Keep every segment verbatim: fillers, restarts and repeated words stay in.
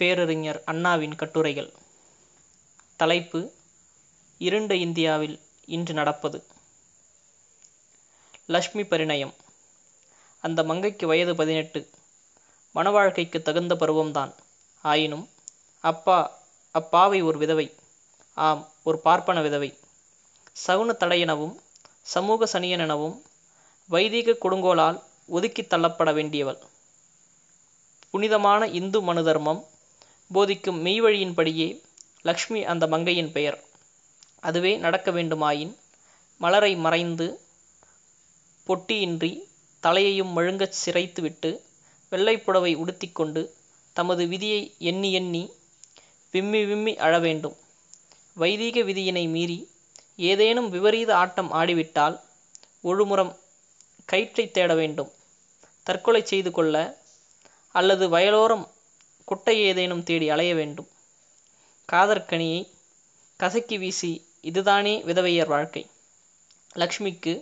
பேரறிஞர் அண்ணாவின் கட்டுரைகள். தலைப்பு: இருண்ட இந்தியாவில் இன்று நடப்பது. லட்சுமி பரிணயம். அந்த மங்கைக்கு வயது பதினெட்டு. மணவாழ்க்கைக்கு தகுந்த பருவம்தான். ஆயினும் அப்பா அப்பாவை ஒரு விதவை. ஆம், ஒரு பார்ப்பன விதவை. சகுன தடையெனவும் சமூக சனியனெனவும் வைதிக கொடுங்கோலால் ஒதுக்கி தள்ளப்பட வேண்டியவள். புனிதமான இந்து மனு தர்மம் போதிக்கும் மெய்வழியின்படியே லக்ஷ்மி அந்த மங்கையின் பெயர். அதுவே நடக்க வேண்டுமாயின் மலரை மறைந்து பொட்டியின்றி தலையையும் மழுங்கச் சிரைத்துவிட்டு வெள்ளைப்புடவை உடுத்தி கொண்டு தமது விதியை எண்ணி எண்ணி விம்மி விம்மி அழ வேண்டும். வைதீக விதியினை மீறி ஏதேனும் விபரீத ஆட்டம் ஆடிவிட்டால் ஒழுமுறம் கயிற்றை தேட வேண்டும், தற்கொலை செய்து கொள்ள, அல்லது வயலோரம் குட்டை ஏதேனும் தேடி அலைய வேண்டும். காதற்கனியை கசக்கி வீசி இதுதானே விதவையர் வாழ்க்கை. லக்ஷ்மிக்கு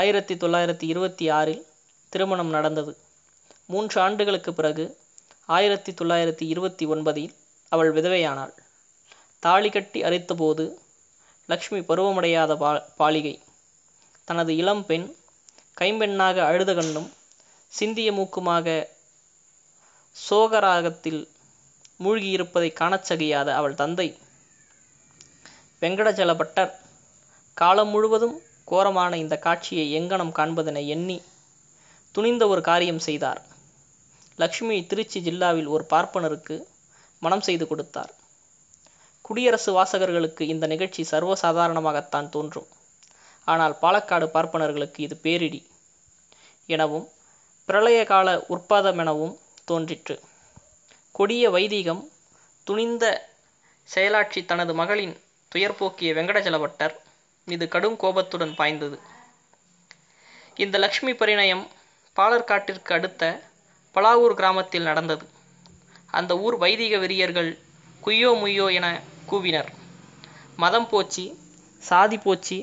ஆயிரத்தி தொள்ளாயிரத்தி இருபத்தி ஆறில் திருமணம் நடந்தது. மூன்று ஆண்டுகளுக்கு பிறகு ஆயிரத்தி தொள்ளாயிரத்தி இருபத்தி ஒன்பதில் அவள் விதவையானாள். தாலி கட்டி அரித்தபோது லக்ஷ்மி பருவமடையாத பா பாலிகை. தனது இளம் பெண் கைம்பெண்ணாக அழுத கண்ணும் சிந்திய மூக்குமாக சோகராகத்தில் மூழ்கியிருப்பதை காணச்சகியாத அவள் தந்தை வெங்கடஜலபட்டர் காலம் முழுவதும் கோரமான இந்த காட்சியை எங்கனம் காண்பதென எண்ணி துணிந்த ஒரு காரியம் செய்தார். லக்ஷ்மி திருச்சி ஜில்லாவில் ஒரு பார்ப்பனருக்கு மனம் செய்து கொடுத்தார். குடியரசு வாசகர்களுக்கு இந்த நிகழ்ச்சி சர்வசாதாரணமாகத்தான் தோன்றும். ஆனால் பாலக்காடு பார்ப்பனர்களுக்கு இது பேரிடி எனவும் பிரளய கால உற்பாதமெனவும் தோன்றிற்று. கொடிய வைதீகம் துணிந்த செயலாட்சி தனது மகளின் துயர்போக்கிய வெங்கடஜலபட்டர் மீது கடும் கோபத்துடன் பாய்ந்தது. இந்த லக்ஷ்மி பரிணயம் பாலக்காட்டிற்கு அடுத்த பலாவூர் கிராமத்தில் நடந்தது. அந்த ஊர் வைதிக வெறியர்கள் குய்யோ முய்யோ என கூவினர். மதம் போச்சு, சாதி போச்சு,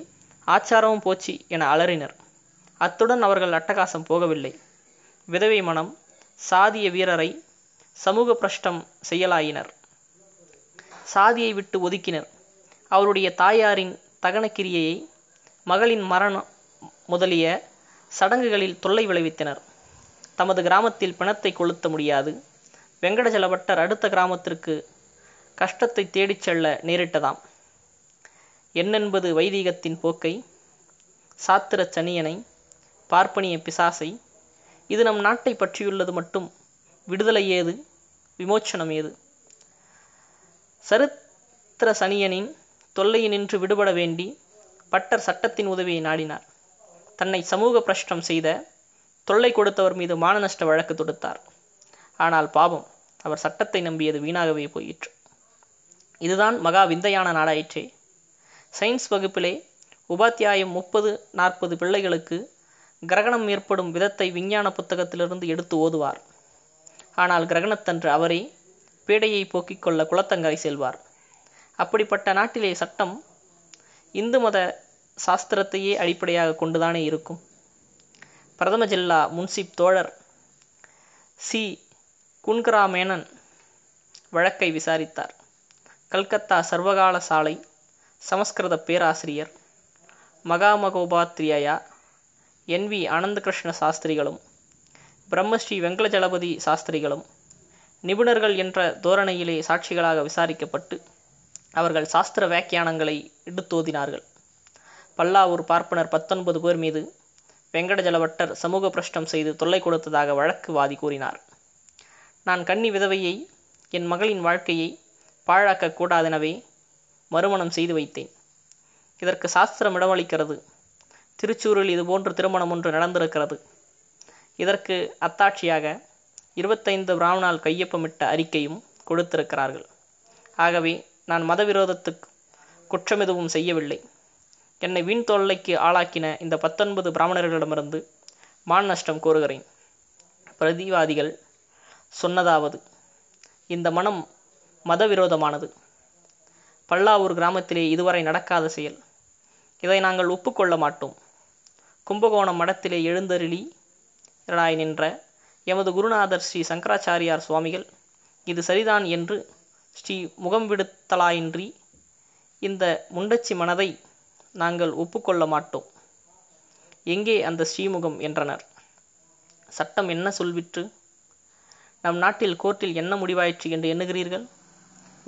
ஆச்சாரமும் போச்சு என அலறினர். அத்துடன் அவர்கள் அட்டகாசம் போகவில்லை. விதவை மனம் சாதிய வீரரை சமூக பிரஷ்டம் செய்யலாயினர். சாதியை விட்டு ஒதுக்கினர். அவருடைய தாயாரின் தகனக்கிரியையை, மகளின் மரணம் முதலிய சடங்குகளில் தொல்லை விளைவித்தனர். தமது கிராமத்தில் பிணத்தை கொளுத்த முடியாது. வெங்கடஜலபட்டர் அடுத்த கிராமத்திற்கு கஷ்டத்தை தேடிச் செல்ல நேரிட்டதாம். என்னென்பது வைதீகத்தின் போக்கை, சாத்திர சனியனை, பார்ப்பனிய பிசாசை. இது நம் நாட்டை பற்றியுள்ளது மட்டும். விடுதலை ஏது, விமோச்சனம் ஏது? சரித்திர சனியனின் தொல்லையினின்று விடுபட வேண்டி பட்டர் சட்டத்தின் உதவியை நாடினார். தன்னை சமூக பிரஷ்டம் செய்த, தொல்லை கொடுத்தவர் மீது மானநஷ்ட வழக்கு தொடுத்தார். ஆனால் பாவம், அவர் சட்டத்தை நம்பியது வீணாகவே போயிற்று. இதுதான் மகா விந்தையான நாடாயிற்றே. சயின்ஸ் வகுப்பிலே உபாத்தியாயம் முப்பது நாற்பது பிள்ளைகளுக்கு கிரகணம் ஏற்படும் விதத்தை விஞ்ஞான புத்தகத்திலிருந்து எடுத்து ஓதுவார். ஆனால் கிரகணத்தன்று அவரே பேடையை போக்கிக் கொள்ள குளத்தங்கரை செல்வார். அப்படிப்பட்ட நாட்டிலே சட்டம் இந்து மத சாஸ்திரத்தையே அடிப்படையாக கொண்டுதானே இருக்கும். பிரதம ஜில்லா முன்சிப் தோழர் சி குன்கராமேனன் வழக்கை விசாரித்தார். கல்கத்தா சர்வகால சாலை சமஸ்கிருத பேராசிரியர் மகாமகோபாத்ரியா என் வி ஆனந்தகிருஷ்ண சாஸ்திரிகளும் பிரம்மஸ்ரீ வெங்கடஜலபதி சாஸ்திரிகளும் நிபுணர்கள் என்ற தோரணையிலே சாட்சிகளாக விசாரிக்கப்பட்டு அவர்கள் சாஸ்திர வியாக்கியானங்களை எடுத்தோதினார்கள். பல்லாவூர் பார்ப்பனர் பத்தொன்பது பேர் மீது வெங்கடஜலபட்டர் சமூக பிரஷ்டம் செய்து தொல்லை கொடுத்ததாக வழக்கு வாதி கூறினார். நான் கன்னி விதவையை, என் மகளின் வாழ்க்கையை பாழாக்கக் கூடாதெனவே மறுமணம் செய்து வைத்தேன். இதற்கு சாஸ்திரம் இடமளிக்கிறது. திருச்சூரில் இதுபோன்று திருமணம் ஒன்று நடந்திருக்கிறது. இதற்கு அத்தாட்சியாக இருபத்தைந்து பிராமணால் கையொப்பமிட்ட அறிக்கையும் கொடுத்திருக்கிறார்கள். ஆகவே நான் மதவிரோதத்துக்கு குற்றம் எதுவும் செய்யவில்லை. என்னை வீண் தொல்லைக்கு ஆளாக்கின இந்த பத்தொன்பது பிராமணர்களிடமிருந்து மான் நஷ்டம் கோருகிறேன். பிரதிவாதிகள் சொன்னதாவது: இந்த மனம் மதவிரோதமானது. பல்லாவூர் கிராமத்திலே இதுவரை நடக்காத செயல். இதை நாங்கள் ஒப்புக்கொள்ள மாட்டோம். கும்பகோணம் மடத்திலே எழுந்தருளி நின்ற எமது குருநாதர் ஸ்ரீ சங்கராச்சாரியார் சுவாமிகள் இது சரிதான் என்று ஸ்ரீ முகம் விடுத்தலாயின்றி இந்த முண்டச்சி மனதை நாங்கள் ஒப்புக்கொள்ள மாட்டோம். எங்கே அந்த ஸ்ரீமுகம் என்றனர். சட்டம் என்ன சொல்விற்று? நம் நாட்டில் கோர்ட்டில் என்ன முடிவாயிற்று என்று எண்ணுகிறீர்கள்?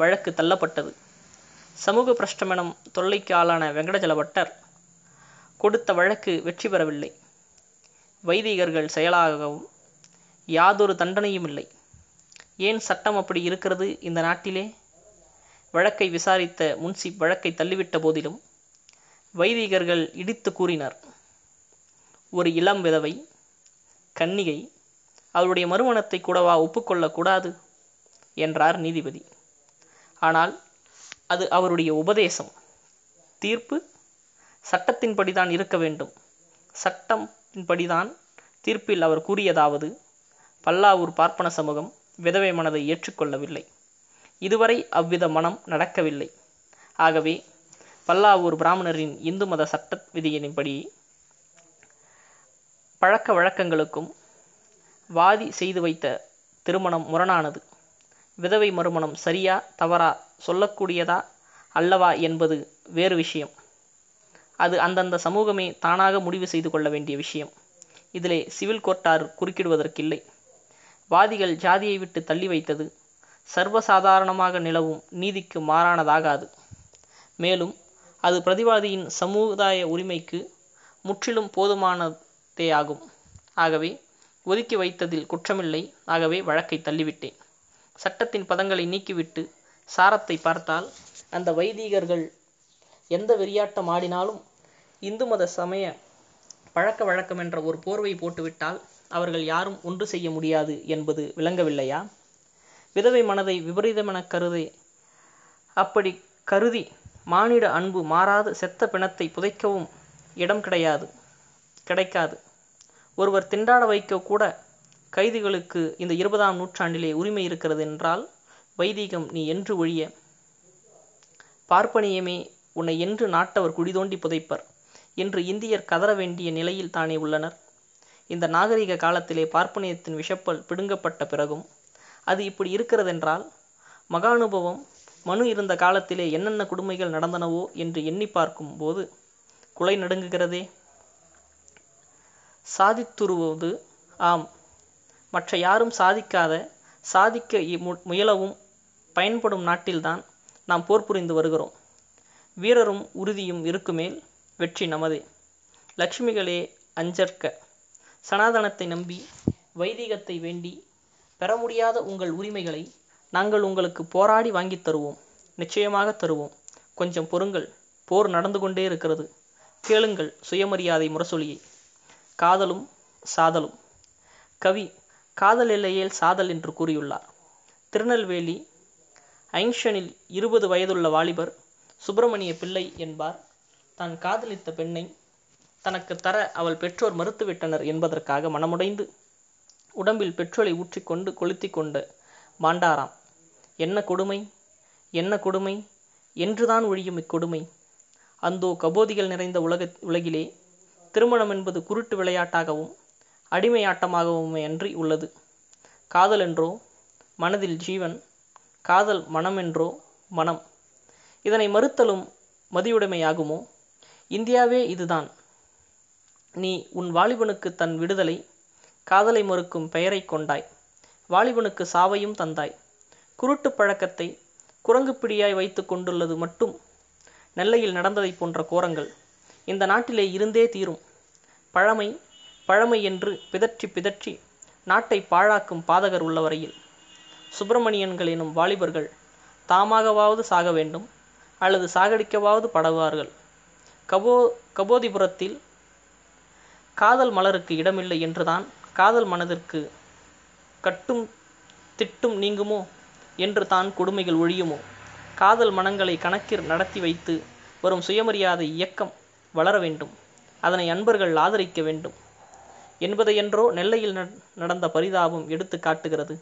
வழக்கு தள்ளப்பட்டது. சமூக பிரஷ்டமெனும் தொல்லைக்கு ஆளான வெங்கடஜலபட்டர் கொடுத்த வழக்கு வெற்றி பெறவில்லை. வைதிகர்கள் செயலாகவும் யாதொரு தண்டனையும் இல்லை. ஏன் சட்டம் அப்படி இருக்கிறது இந்த நாட்டிலே? வழக்கை விசாரித்த முன்சி வழக்கை தள்ளிவிட்ட போதிலும் வைதிகர்கள் இடித்து கூறினர். ஒரு இளம் விதவை கன்னிகை அவருடைய மறுமணத்தை கூடவா ஒப்புக்கொள்ளக்கூடாது என்றார் நீதிபதி. ஆனால் அது அவருடைய உபதேசம். தீர்ப்பு சட்டத்தின்படிதான் இருக்க வேண்டும். சட்டத்தின்படிதான் தீர்ப்பில் அவர் கூறியதாவது: பல்லாவூர் பார்ப்பன சமூகம் விதவை மனதை ஏற்றுக்கொள்ளவில்லை. இதுவரை அவ்வித மனம் நடக்கவில்லை. ஆகவே பல்லாவூர் பிராமணரின் இந்து மத சட்ட விதியின்படி பழக்க வழக்கங்களுக்கும் வாதி செய்து வைத்த திருமணம் முரணானது. விதவை மறுமணம் சரியா தவறா சொல்லக்கூடியதா அல்லவா என்பது வேறு விஷயம். அது அந்தந்த சமூகமே தானாக முடிவு செய்து கொள்ள வேண்டிய விஷயம். இதிலே சிவில் கோர்ட்டார் குறுக்கிடுவதற்கில்லை. வாதிகள் ஜாதியை விட்டு தள்ளி வைத்தது சர்வசாதாரணமாக நிலவும் நீதிக்கு மாறானதாகாது. மேலும் அது பிரதிவாதியின் சமுதாய உரிமைக்கு முற்றிலும் போதுமானதேயாகும். ஆகவே ஒதுக்கி வைத்ததில் குற்றமில்லை. ஆகவே வழக்கை தள்ளிவிட்டேன். சட்டத்தின் பதங்களை நீக்கிவிட்டு சாரத்தை பார்த்தால் அந்த வைதிகர்கள் எந்த வெறியாட்டம் ஆடினாலும் இந்து மத சமய பழக்க வழக்கம் என்ற ஒரு போர்வை போட்டுவிட்டால் அவர்கள் யாரும் ஒன்று செய்ய முடியாது என்பது விளங்கவில்லையா? விதவை மனதை விபரீதமென கருதி அப்படி கருதி மானிட அன்பு மாறாது செத்த பிணத்தை புதைக்கவும் இடம் கிடையாது கிடைக்காது ஒருவர் திண்டாட வைக்க கூட கைதிகளுக்கு இந்த இருபதாம் நூற்றாண்டிலே உரிமை இருக்கிறது என்றால் வைதிகம் நீ என்று ஒழிய பார்ப்பனியமே உன்னை என்று நாட்டவர் குடிதோண்டி புதைப்பர் என்று இந்தியர் கதற வேண்டிய நிலையில் தானே உள்ளனர். இந்த நாகரிக காலத்திலே பார்ப்பனியத்தின் விஷப்பல் பிடுங்கப்பட்ட பிறகும் அது இப்படி இருக்கிறதென்றால் மகானுபவம் மனு இருந்த காலத்திலே என்னென்ன கொடுமைகள் நடந்தனவோ என்று எண்ணி பார்க்கும் போது குலை நடுங்குகிறதே. சாதித்துருவது ஆம், மற்ற யாரும் சாதிக்காத சாதிக்க முயலவும் பயன்படும் நாட்டில்தான் நாம் போர் புரிந்து வருகிறோம். வீரரும் உறுதியும் இருக்குமேல் வெற்றி நமதே. லட்சுமிகளே அஞ்சற்க, சனாதனத்தை நம்பி வைதிகத்தை வேண்டி பெற முடியாத உங்கள் உரிமைகளை நாங்கள் உங்களுக்கு போராடி வாங்கி தருவோம். நிச்சயமாக தருவோம். கொஞ்சம் பொறுங்கள், போர் நடந்து கொண்டே இருக்கிறது. கேளுங்கள் சுயமரியாதை முரசொலியை. காதலும் சாதலும். கவி காதல் இல்லையேல் சாதல் என்று கூறியுள்ளார். திருநெல்வேலி ஐங்ஷனில் இருபது வயதுள்ள வாலிபர் சுப்பிரமணிய பிள்ளை என்பார் தான் காதலித்த பெண்ணை தனக்கு தர அவள் பெற்றோர் மறுத்துவிட்டனர் என்பதற்காக மனமுடைந்து உடம்பில் பெட்ரோலை ஊற்றிக்கொண்டு கொளுத்தி கொண்ட மாண்டாராம். என்ன கொடுமை, என்ன கொடுமை என்றுதான் ஒழியும் இக்கொடுமை. அந்தோ கபோதிகள் நிறைந்த உலக உலகிலே திருமணம் என்பது குருட்டு விளையாட்டாகவும் அடிமையாட்டமாகவுமே அன்றி உள்ளது. காதல் என்றோ மனதில் ஜீவன், காதல் மனம் என்றோ மனம். இதனை மறுத்தலும் மதியுடைமையாகுமோ? இந்தியாவே இதுதான். நீ உன் வாலிபனுக்கு தன் விடுதலை, காதலை மறுக்கும் பெயரை கொண்டாய். வாலிபனுக்கு சாவையும் தந்தாய். குருட்டு பழக்கத்தை குரங்கு பிடியாய் வைத்து கொண்டுள்ளது மட்டும் நெல்லையில் நடந்ததை போன்ற கோரங்கள் இந்த நாட்டிலே இருந்தே தீரும். பழமை பழமை என்று பிதற்றி பிதற்றி நாட்டை பாழாக்கும் பாதகர் உள்ள வரையில் சுப்பிரமணியன்கள் எனும் வாலிபர்கள் தாமாகவாவது சாக வேண்டும், அல்லது சாகடிக்கவாவது படுவார்கள். கபோ கபோதிபுரத்தில் காதல் மலருக்கு இடமில்லை என்றுதான் காதல் மனதிற்கு கட்டும் திட்டும் நீங்குமோ என்று தான் கொடுமைகள் ஒழியுமோ? காதல் மனங்களை கணக்கில் நடத்தி வைத்து வரும் சுயமரியாதை இயக்கம் வளர வேண்டும். அதனை அன்பர்கள் ஆதரிக்க வேண்டும் என்பதையென்றோ நெல்லையில் நடந்த பரிதாபம் எடுத்து காட்டுகிறது.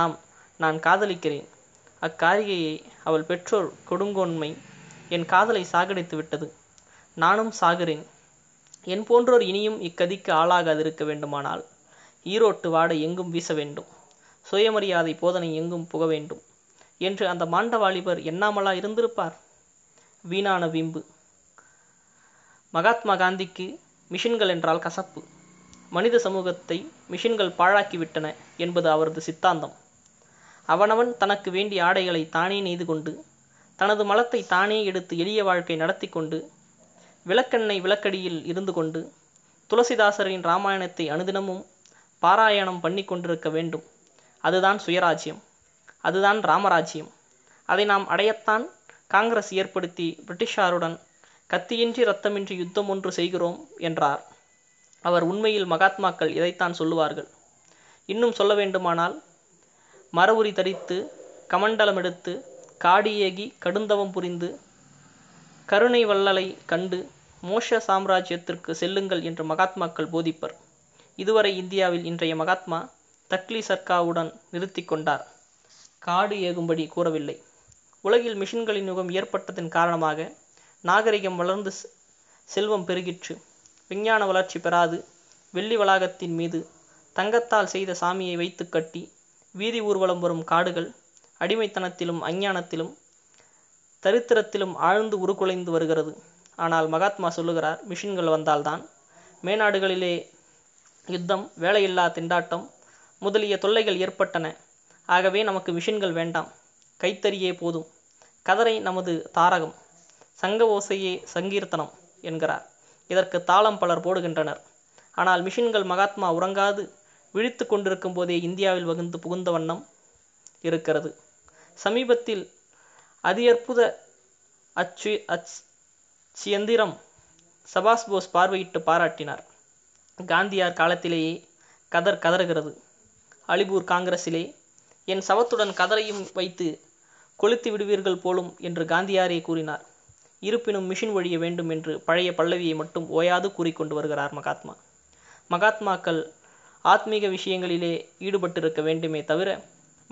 ஆம், நான் காதலிக்கிறேன். அக்காரிகையை அவள் பெற்றோர் கொடுங்கோன்மை என் காதலை சாகடித்து விட்டது. நானும் சாகிறேன். என் போன்றோர் இனியும் இக்கதிக்கு ஆளாகாதிருக்க வேண்டுமானால் ஈரோட்டு வாடை எங்கும் வீச வேண்டும். சுயமரியாதை போதனை எங்கும் புக வேண்டும் என்று அந்த மாண்டவாலிபர் எண்ணாமலா இருந்திருப்பார்? வீணான வீம்பு. மகாத்மா காந்திக்கு மிஷின்கள் என்றால் கசப்பு. மனித சமூகத்தை மிஷின்கள் பாழாக்கிவிட்டன என்பது அவரது சித்தாந்தம். அவனவன் தனக்கு வேண்டிய ஆடைகளை தானே நெய்து கொண்டு, தனது மலத்தை தானே எடுத்து எளிய வாழ்க்கை நடத்தி கொண்டு, விளக்கெண்ணெய் விளக்கடியில் இருந்து கொண்டு, துளசிதாசரின் இராமாயணத்தை அனுதினமும் பாராயணம் பண்ணி கொண்டிருக்க வேண்டும். அதுதான் சுயராஜ்யம், அதுதான் ராமராஜ்யம். அதை நாம் அடையத்தான் காங்கிரஸ் ஏற்படுத்தி பிரிட்டிஷாருடன் கத்தியின்றி இரத்தமின்றி யுத்தம் ஒன்று செய்கிறோம் என்றார் அவர். உண்மையில் மகாத்மாக்கள் இதைத்தான் சொல்லுவார்கள். இன்னும் சொல்ல வேண்டுமானால், மரவுரி தரித்து கமண்டலம் எடுத்து காடியேகி கடுந்தவம் புரிந்து கருணை வள்ளலை கண்டு மோஷ சாம்ராஜ்யத்திற்கு செல்லுங்கள் என்று மகாத்மாக்கள் போதிப்பர். இதுவரை இந்தியாவில் இன்றைய மகாத்மா தக்லி சர்க்காவுடன் நிறுத்தி கொண்டார், காடு ஏகும்படி கூறவில்லை. உலகில் மிஷின்களின் யுகம் ஏற்பட்டதன் காரணமாக நாகரிகம் வளர்ந்து செல்வம் பெருகிற்று. விஞ்ஞான வளர்ச்சி பெறாது வெள்ளி வளாகத்தின் மீது தங்கத்தால் செய்த சாமியை வைத்து கட்டி வீதி ஊர்வலம் வரும் காடுகள் அடிமைத்தனத்திலும் அஞ்ஞானத்திலும் தரித்திரத்திலும் ஆழ்ந்து உருக்குலைந்து வருகிறது. ஆனால் மகாத்மா சொல்லுகிறார், மிஷின்கள் வந்தால்தான் மேநாடுகளிலே யுத்தம், வேலையில்லா திண்டாட்டம் முதலிய தொல்லைகள் ஏற்பட்டன. ஆகவே நமக்கு மிஷின்கள் வேண்டாம், கைத்தறியே போதும், கதரை நமது தாரகம், சங்க ஓசையே சங்கீர்த்தனம் என்கிறார். இதற்கு தாளம் பலர் போடுகின்றனர். ஆனால் மிஷின்கள் மகாத்மா உறங்காது விழித்து கொண்டிருக்கும் போதே இந்தியாவில் வகுந்து புகுந்த வண்ணம் இருக்கிறது. சமீபத்தில் அதியற்புத அச்சு அச்சியந்திரம் சபாஸ் போஸ் பார்வையிட்டு பாராட்டினார். காந்தியார் காலத்திலேயே கதர் கதறுகிறது. அலிபூர் காங்கிரஸிலே என் சவத்துடன் கதரையும் வைத்து கொளுத்து விடுவீர்கள் போலும் என்று காந்தியாரே கூறினார். இருப்பினும் மிஷின் ஒழிய வேண்டும் என்று பழைய பல்லவியை மட்டும் ஓயாது கூறிக்கொண்டு வருகிறார் மகாத்மா. மகாத்மாக்கள் ஆத்மீக விஷயங்களிலே ஈடுபட்டிருக்க வேண்டுமே தவிர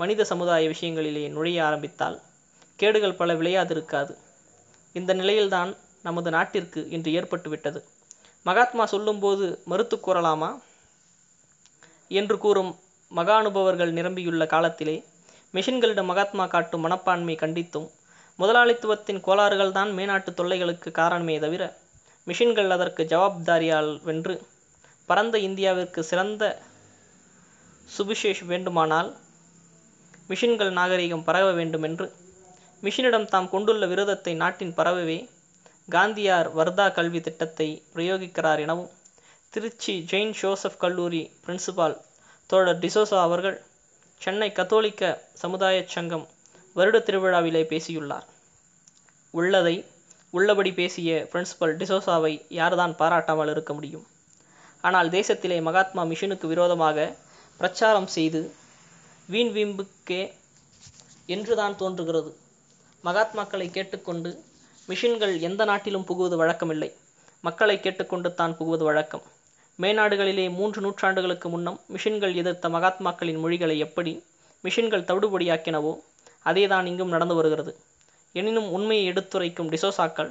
மனித சமுதாய விஷயங்களிலே நுழைய ஆரம்பித்தால் கேடுகள் பல விளையாதிருக்காது. இந்த நிலையில்தான் நமது நாட்டிற்கு இன்று ஏற்பட்டுவிட்டது. மகாத்மா சொல்லும்போது மறுத்து கூறலாமா என்று கூறும் மகானுபவர்கள் நிரம்பியுள்ள காலத்திலே மிஷின்களிடம் மகாத்மா காட்டும் மனப்பான்மை கண்டித்தும், முதலாளித்துவத்தின் கோளாறுகள்தான் மேநாட்டு தொல்லைகளுக்கு காரணமே தவிர மிஷின்கள் அதற்கு ஜவாப்தாரியால் வென்று பரந்த இந்தியாவிற்கு சிறந்த சுபிசேஷ் வேண்டுமானால் மிஷின்கள் நாகரிகம் பரவ வேண்டுமென்று மிஷினிடம் தாம் கொண்டுள்ள விரோதத்தை நாட்டின் பரவவே காந்தியார் வர்தா கல்வி திட்டத்தை பிரயோகிக்கிறார் எனவும் திருச்சி ஜெயின் ஜோசப் கல்லூரி பிரின்சிபால் தோழர் டிசோசா அவர்கள் சென்னை கத்தோலிக்க சமுதாய சங்கம் வருட திருவிழாவிலே பேசியுள்ளார். உள்ளதை உள்ளபடி பேசிய பிரின்சிபல் டிசோசாவை யார்தான் பாராட்டாமல் இருக்க முடியும்? ஆனால் தேசத்திலே மகாத்மா மிஷனுக்கு விரோதமாக பிரச்சாரம் செய்து வீண் வீம்புக்கே என்றுதான் தோன்றுகிறது. மகாத்மாக்களை கேட்டுக்கொண்டு மிஷின்கள் எந்த நாட்டிலும் புகுவது வழக்கமில்லை, மக்களை கேட்டுக்கொண்டு தான் புகுவது வழக்கம். மேநாடுகளிலே மூன்று நூற்றாண்டுகளுக்கு முன்னம் மிஷின்கள் எதிர்த்த மகாத்மாக்களின் மொழிகளை எப்படி மிஷின்கள் தவிடுபடியாக்கினவோ அதேதான் இங்கும் நடந்து வருகிறது. எனினும் உண்மையை எடுத்துரைக்கும் டிசோசாக்கள்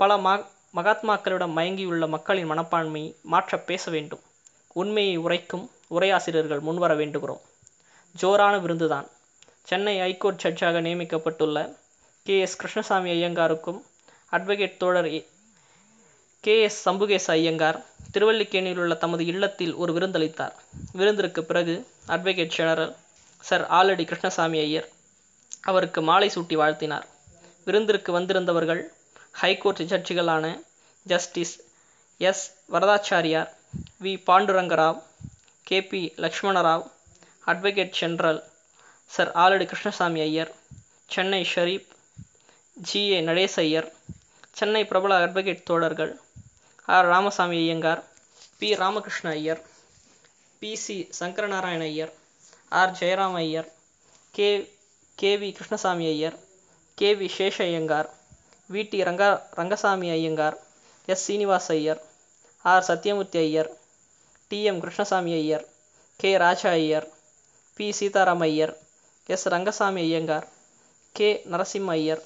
பல மா மகாத்மாக்களிடம் மயங்கியுள்ள மக்களின் மனப்பான்மையை மாற்ற பேச வேண்டும். உண்மையை உரைக்கும் உரையாசிரியர்கள் முன்வர வேண்டுகிறோம். ஜோரான விருந்துதான் சென்னை ஐகோர்ட் ஜட்ஜாக நியமிக்கப்பட்டுள்ள கே எஸ் கிருஷ்ணசாமி ஐயங்காருக்கும் அட்வொகேட் தோழர் கே எஸ் சம்புகேச ஐயங்கார் திருவல்லிக்கேணியில் உள்ள தமது இல்லத்தில் ஒரு விருந்தளித்தார். விருந்திற்கு பிறகு advocate general sir Alladi Krishnaswami Iyer அவருக்கு மாலை சூட்டி வாழ்த்தினார். விருந்திற்கு வந்திருந்தவர்கள் ஹைகோர்ட் ஜட்ஜிகளான justice S Varadachariar, V Pandurangarao, K P Lakshmanarao, advocate general sir Alladi Krishnaswami Iyer, Chennai sheriff, G A Natesa Iyer, Chennai பிரபல அட்வொகேட் தோழர்கள் R Ramasamy Iyengar, P Ramakrishna Iyer, P C Sankaranarayana Iyer, R Jayarama Iyer, K K V Krishnaswami Iyer, K V Sesha Iyengar, V T Ranga Rangaswami Iyengar, S Srinivas Iyer, R Sathyamoorthy Iyer, T M Krishnaswami Iyer, K Raja Iyer, P Sitaram Iyer, S Rangaswami Iyengar, K Narasimha Iyer,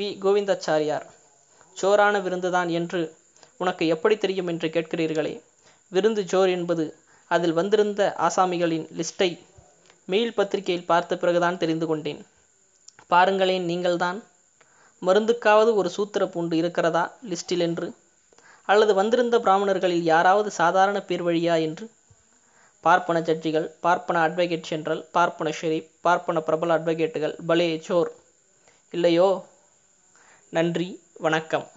V Govindachariar. ஜோரான விருந்துதான் என்று உனக்கு எப்படி தெரியும் என்று கேட்கிறீர்களே, விருந்து ஜோர் என்பது அதில் வந்திருந்த ஆசாமிகளின் லிஸ்டை மெயில் பத்திரிகையில் பார்த்த பிறகுதான் தெரிந்து கொண்டேன். பாருங்களேன், நீங்கள்தான். மருந்துக்காவது ஒரு சூத்திர பூண்டு இருக்கிறதா லிஸ்டில் என்று, அல்லது வந்திருந்த பிராமணர்களில் யாராவது சாதாரண பேர் வழியா என்று. பார்ப்பன ஜட்ஜிகள், பார்ப்பன அட்வொகேட் ஜெனரல், பார்ப்பன ஷெரீப், பார்ப்பன பிரபல அட்வொகேட்டுகள், பலே சோர். இல்லையோ. நன்றி, வணக்கம்.